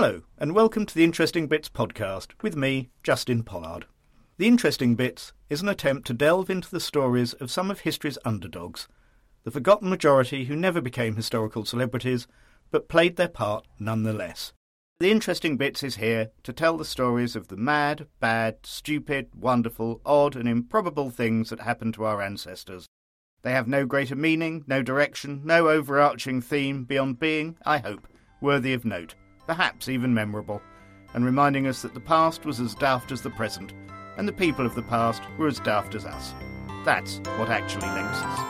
Hello, and welcome to the Interesting Bits podcast with me, Justin Pollard. The Interesting Bits is an attempt to delve into the stories of some of history's underdogs, the forgotten majority who never became historical celebrities, but played their part nonetheless. The Interesting Bits is here to tell the stories of the mad, bad, stupid, wonderful, odd and improbable things that happened to our ancestors. They have no greater meaning, no direction, no overarching theme beyond being, I hope, worthy of note, perhaps even memorable, and reminding us that the past was as daft as the present, and the people of the past were as daft as us. That's what actually links us.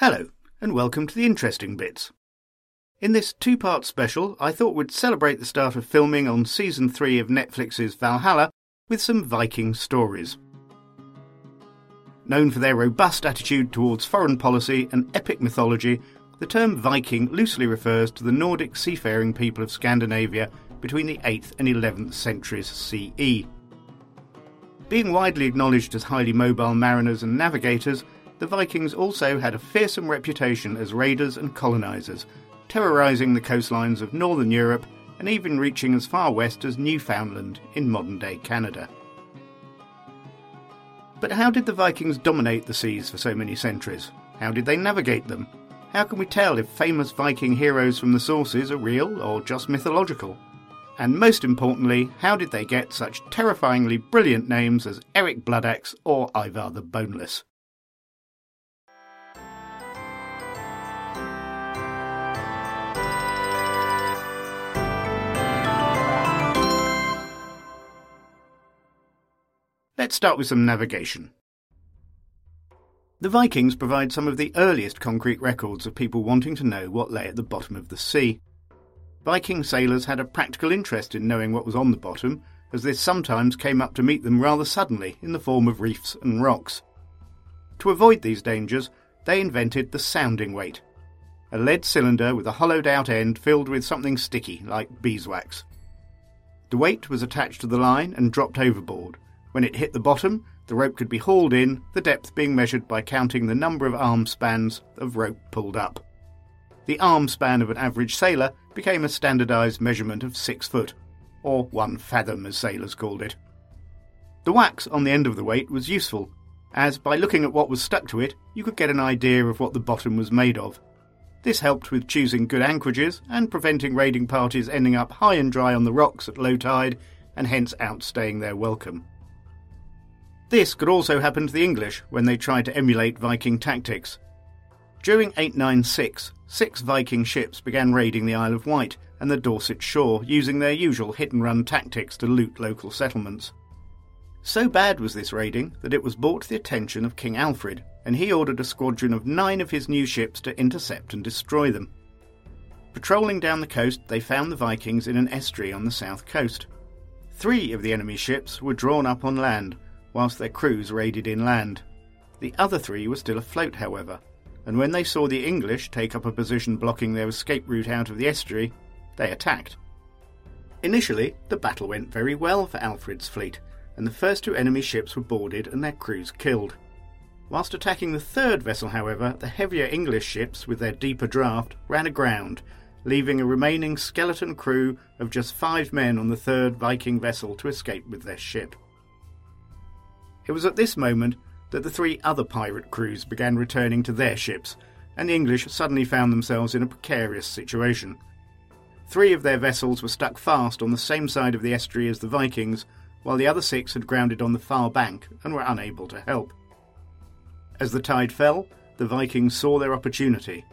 Hello, and welcome to the Interesting Bits. In this two-part special, I thought we'd celebrate the start of filming on Season 3 of Netflix's Valhalla with some Viking stories. Known for their robust attitude towards foreign policy and epic mythology, the term Viking loosely refers to the Nordic seafaring people of Scandinavia between the 8th and 11th centuries CE. Being widely acknowledged as highly mobile mariners and navigators, the Vikings also had a fearsome reputation as raiders and colonisers, terrorising the coastlines of northern Europe and even reaching as far west as Newfoundland in modern-day Canada. But how did the Vikings dominate the seas for so many centuries? How did they navigate them? How can we tell if famous Viking heroes from the sources are real or just mythological? And most importantly, how did they get such terrifyingly brilliant names as Eric Bloodaxe or Ivar the Boneless? Let's start with some navigation. The Vikings provide some of the earliest concrete records of people wanting to know what lay at the bottom of the sea. Viking sailors had a practical interest in knowing what was on the bottom, as this sometimes came up to meet them rather suddenly in the form of reefs and rocks. To avoid these dangers, they invented the sounding weight, a lead cylinder with a hollowed-out end filled with something sticky like beeswax. The weight was attached to the line and dropped overboard. When it hit the bottom, the rope could be hauled in, the depth being measured by counting the number of arm spans of rope pulled up. The arm span of an average sailor became a standardised measurement of 6 foot, or 1 fathom as sailors called it. The wax on the end of the weight was useful, as by looking at what was stuck to it, you could get an idea of what the bottom was made of. This helped with choosing good anchorages and preventing raiding parties ending up high and dry on the rocks at low tide, and hence outstaying their welcome. This could also happen to the English when they tried to emulate Viking tactics. During 896, 6 Viking ships began raiding the Isle of Wight and the Dorset shore using their usual hit-and-run tactics to loot local settlements. So bad was this raiding that it was brought to the attention of King Alfred, and he ordered a squadron of 9 of his new ships to intercept and destroy them. Patrolling down the coast, they found the Vikings in an estuary on the south coast. 3 of the enemy ships were drawn up on land, whilst their crews raided inland. The other 3 were still afloat, however, and when they saw the English take up a position blocking their escape route out of the estuary, they attacked. Initially, the battle went very well for Alfred's fleet, and the first 2 enemy ships were boarded and their crews killed. Whilst attacking the 3rd vessel, however, the heavier English ships, with their deeper draught, ran aground, leaving a remaining skeleton crew of just 5 men on the 3rd Viking vessel to escape with their ship. It was at this moment that the 3 other pirate crews began returning to their ships, and the English suddenly found themselves in a precarious situation. 3 of their vessels were stuck fast on the same side of the estuary as the Vikings, while the other 6 had grounded on the far bank and were unable to help. As the tide fell, the Vikings saw their opportunity.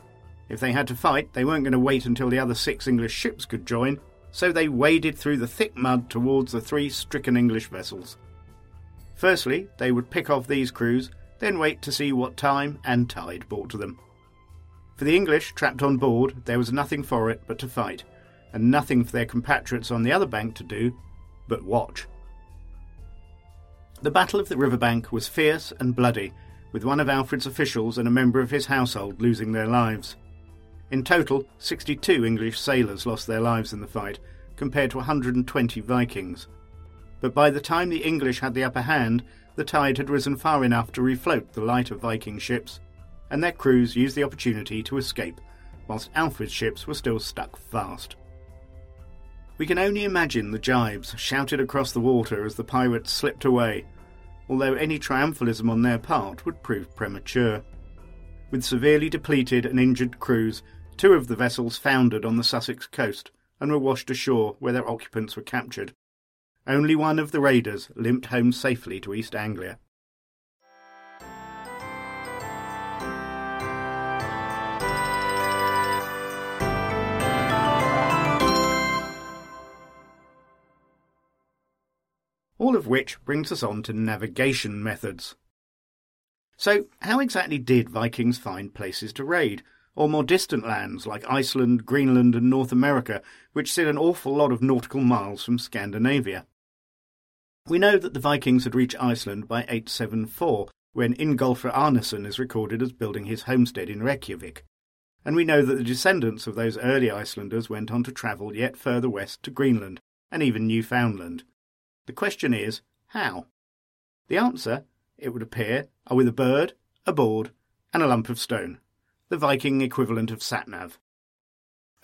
If they had to fight, they weren't going to wait until the other 6 English ships could join, so they waded through the thick mud towards the 3 stricken English vessels. Firstly, they would pick off these crews, then wait to see what time and tide brought to them. For the English, trapped on board, there was nothing for it but to fight, and nothing for their compatriots on the other bank to do but watch. The Battle of the Riverbank was fierce and bloody, with one of Alfred's officials and a member of his household losing their lives. In total, 62 English sailors lost their lives in the fight, compared to 120 Vikings. But by the time the English had the upper hand, the tide had risen far enough to refloat the lighter Viking ships, and their crews used the opportunity to escape, whilst Alfred's ships were still stuck fast. We can only imagine the jibes shouted across the water as the pirates slipped away, although any triumphalism on their part would prove premature. With severely depleted and injured crews, two of the vessels foundered on the Sussex coast and were washed ashore where their occupants were captured. Only one of the raiders limped home safely to East Anglia. All of which brings us on to navigation methods. So, how exactly did Vikings find places to raid, or more distant lands like Iceland, Greenland and North America, which sit an awful lot of nautical miles from Scandinavia? We know that the Vikings had reached Iceland by 874, when Ingólfur Arnarson is recorded as building his homestead in Reykjavik, and we know that the descendants of those early Icelanders went on to travel yet further west to Greenland, and even Newfoundland. The question is, how? The answer, it would appear, are with a bird, a board, and a lump of stone, the Viking equivalent of satnav.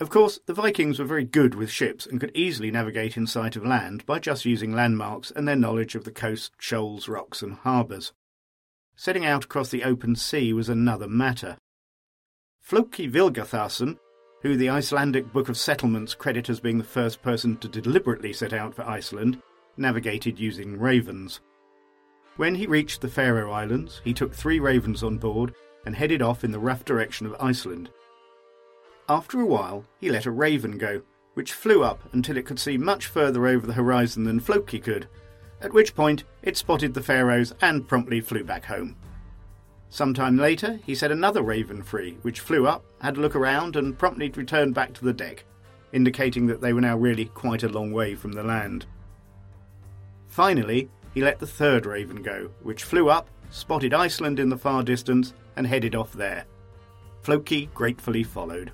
Of course, the Vikings were very good with ships and could easily navigate in sight of land by just using landmarks and their knowledge of the coast, shoals, rocks and harbours. Setting out across the open sea was another matter. Floki Vilgerthsson, who the Icelandic Book of Settlements credit as being the first person to deliberately set out for Iceland, navigated using ravens. When he reached the Faroe Islands, he took 3 ravens on board and headed off in the rough direction of Iceland. After a while, he let a raven go, which flew up until it could see much further over the horizon than Floki could, at which point it spotted the Faroes and promptly flew back home. Sometime later, he set another raven free, which flew up, had a look around and promptly returned back to the deck, indicating that they were now really quite a long way from the land. Finally, he let the 3rd raven go, which flew up, spotted Iceland in the far distance, and headed off there. Floki gratefully followed.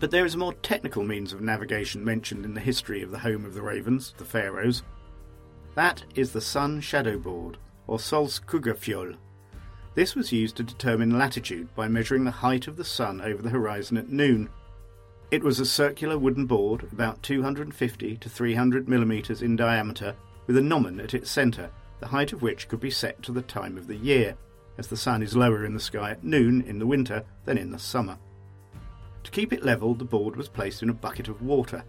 But there is a more technical means of navigation mentioned in the history of the home of the ravens, the Faroes. That is the sun-shadow board, or Solskugafjöl. This was used to determine latitude by measuring the height of the sun over the horizon at noon. It was a circular wooden board, about 250 to 300 millimetres in diameter, with a gnomon at its centre, the height of which could be set to the time of the year, as the sun is lower in the sky at noon in the winter than in the summer. To keep it level, the board was placed in a bucket of water.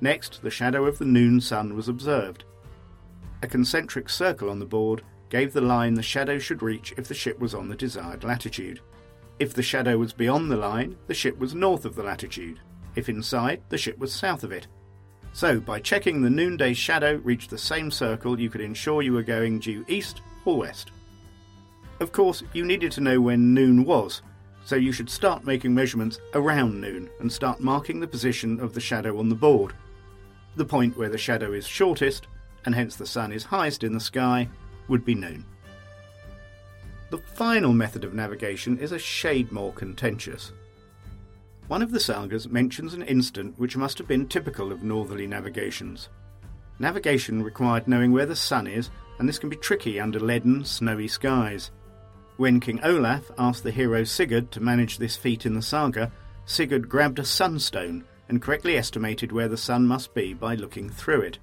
Next, the shadow of the noon sun was observed. A concentric circle on the board gave the line the shadow should reach if the ship was on the desired latitude. If the shadow was beyond the line, the ship was north of the latitude. If inside, the ship was south of it. So, by checking the noonday shadow reached the same circle, you could ensure you were going due east or west. Of course, you needed to know when noon was, so you should start making measurements around noon and start marking the position of the shadow on the board. The point where the shadow is shortest, and hence the sun is highest in the sky, would be noon. The final method of navigation is a shade more contentious. One of the sagas mentions an incident which must have been typical of northerly navigations. Navigation required knowing where the sun is, and this can be tricky under leaden, snowy skies. When King Olaf asked the hero Sigrid to manage this feat in the saga, Sigrid grabbed a sunstone and correctly estimated where the sun must be by looking through it.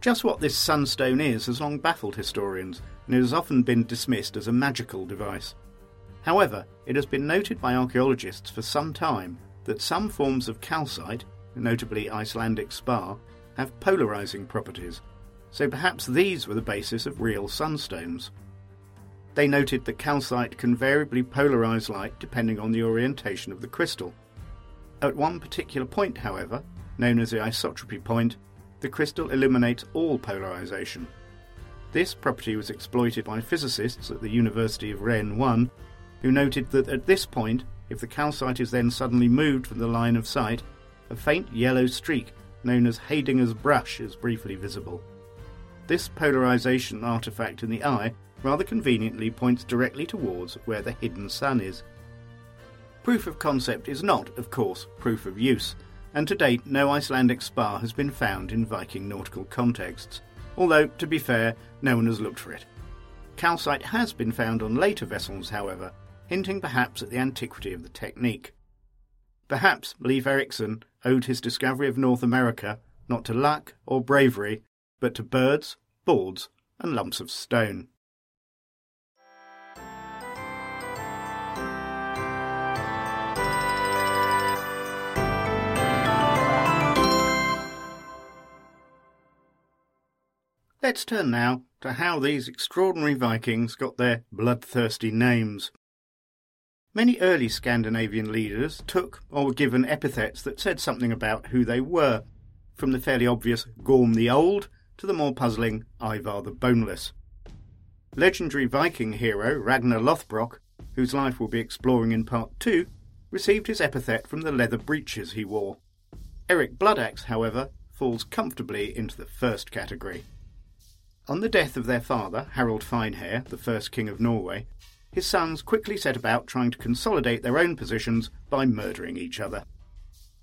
Just what this sunstone is has long baffled historians, and it has often been dismissed as a magical device. However, it has been noted by archaeologists for some time that some forms of calcite, notably Icelandic spar, have polarising properties, so perhaps these were the basis of real sunstones. They noted that calcite can variably polarise light depending on the orientation of the crystal. At one particular point, however, known as the isotropy point, the crystal eliminates all polarisation. This property was exploited by physicists at the University of Rennes 1, who noted that at this point, if the calcite is then suddenly moved from the line of sight, a faint yellow streak known as Haidinger's brush is briefly visible. This polarisation artefact in the eye rather conveniently points directly towards where the hidden sun is. Proof of concept is not, of course, proof of use, and to date no Icelandic spar has been found in Viking nautical contexts, although, to be fair, no one has looked for it. Calcite has been found on later vessels, however, hinting perhaps at the antiquity of the technique. Perhaps Leif Erikson owed his discovery of North America not to luck or bravery, but to birds, boards and lumps of stone. Let's turn now to how these extraordinary Vikings got their bloodthirsty names. Many early Scandinavian leaders took or were given epithets that said something about who they were, from the fairly obvious Gorm the Old to the more puzzling Ivar the Boneless. Legendary Viking hero Ragnar Lothbrok, whose life we'll be exploring in Part 2, received his epithet from the leather breeches he wore. Eric Bloodaxe, however, falls comfortably into the first category. On the death of their father, Harald Finehair, the first king of Norway, his sons quickly set about trying to consolidate their own positions by murdering each other.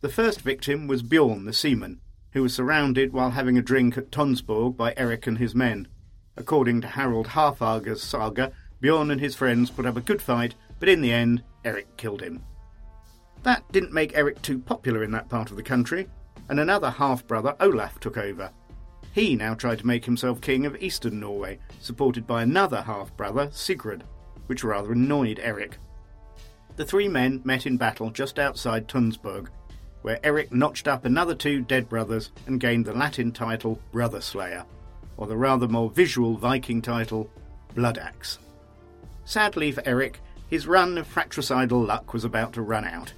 The first victim was Bjorn the seaman, who was surrounded while having a drink at Tønsberg by Eric and his men. According to Harald Harfager's saga, Bjorn and his friends put up a good fight, but in the end, Eric killed him. That didn't make Eric too popular in that part of the country, and another half-brother, Olaf, took over. He now tried to make himself king of eastern Norway, supported by another half-brother, Sigrid, which rather annoyed Eric. The three men met in battle just outside Tønsberg, where Eric notched up another two dead brothers and gained the Latin title Brother Slayer, or the rather more visual Viking title Bloodaxe. Sadly for Eric, his run of fratricidal luck was about to run out.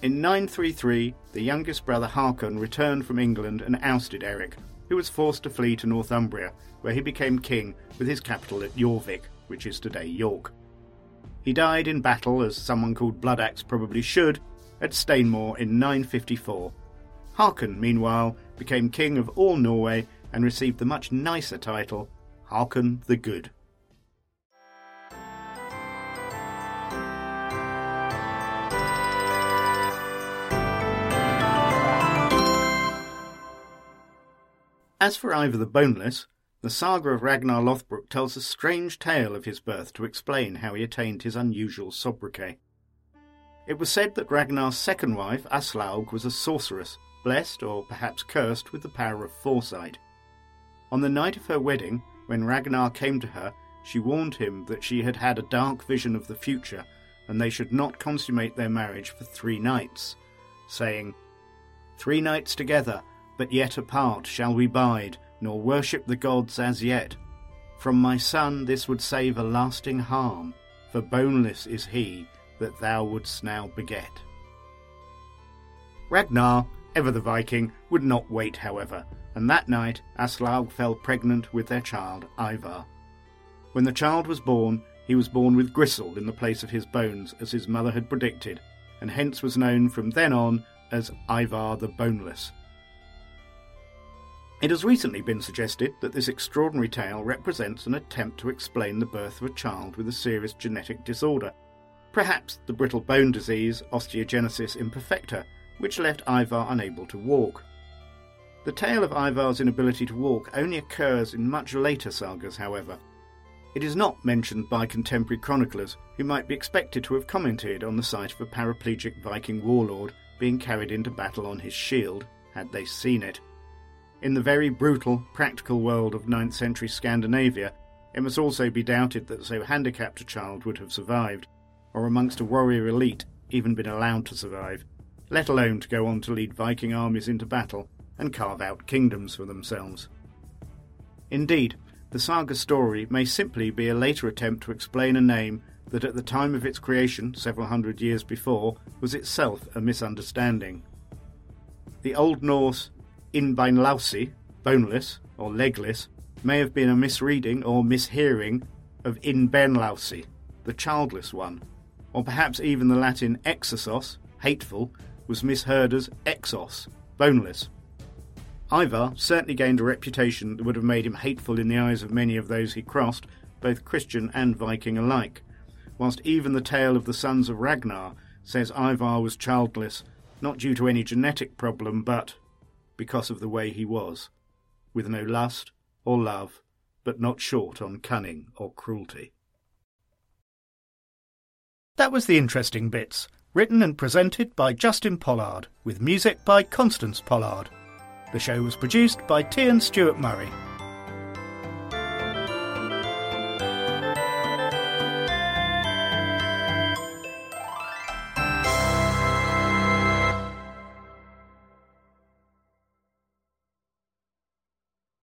In 933, the youngest brother Haakon returned from England and ousted Eric, who was forced to flee to Northumbria, where he became king with his capital at Jorvik, which is today York. He died in battle, as someone called Bloodaxe probably should, at Stainmore in 954. Harkon, meanwhile, became king of all Norway and received the much nicer title Harkon the Good. As for Ivar the Boneless, the saga of Ragnar Lothbrok tells a strange tale of his birth to explain how he attained his unusual sobriquet. It was said that Ragnar's second wife, Aslaug, was a sorceress, blessed or perhaps cursed with the power of foresight. On the night of her wedding, when Ragnar came to her, she warned him that she had had a dark vision of the future and they should not consummate their marriage for 3 nights, saying, "3 nights together, but yet apart shall we bide, nor worship the gods as yet. From my son this would save a lasting harm, for boneless is he that thou wouldst now beget." Ragnar, ever the Viking, would not wait, however, and that night Aslaug fell pregnant with their child, Ivar. When the child was born, he was born with gristle in the place of his bones, as his mother had predicted, and hence was known from then on as Ivar the Boneless. It has recently been suggested that this extraordinary tale represents an attempt to explain the birth of a child with a serious genetic disorder, perhaps the brittle bone disease osteogenesis imperfecta, which left Ivar unable to walk. The tale of Ivar's inability to walk only occurs in much later sagas, however. It is not mentioned by contemporary chroniclers, who might be expected to have commented on the sight of a paraplegic Viking warlord being carried into battle on his shield, had they seen it. In the very brutal, practical world of 9th century Scandinavia, it must also be doubted that so handicapped a child would have survived, or amongst a warrior elite even been allowed to survive, let alone to go on to lead Viking armies into battle and carve out kingdoms for themselves. Indeed, the saga story may simply be a later attempt to explain a name that at the time of its creation, several hundred years before, was itself a misunderstanding. The Old Norse Inbeinlausi, boneless or legless, may have been a misreading or mishearing of Inbenlausi, the childless one, or perhaps even the Latin exosos, hateful, was misheard as exos, boneless. Ivar certainly gained a reputation that would have made him hateful in the eyes of many of those he crossed, both Christian and Viking alike, whilst even the tale of the sons of Ragnar says Ivar was childless, not due to any genetic problem, but because of the way he was, with no lust or love, but not short on cunning or cruelty. That was The Interesting Bits, written and presented by Justin Pollard, with music by Constance Pollard. The show was produced by T and Stuart Murray.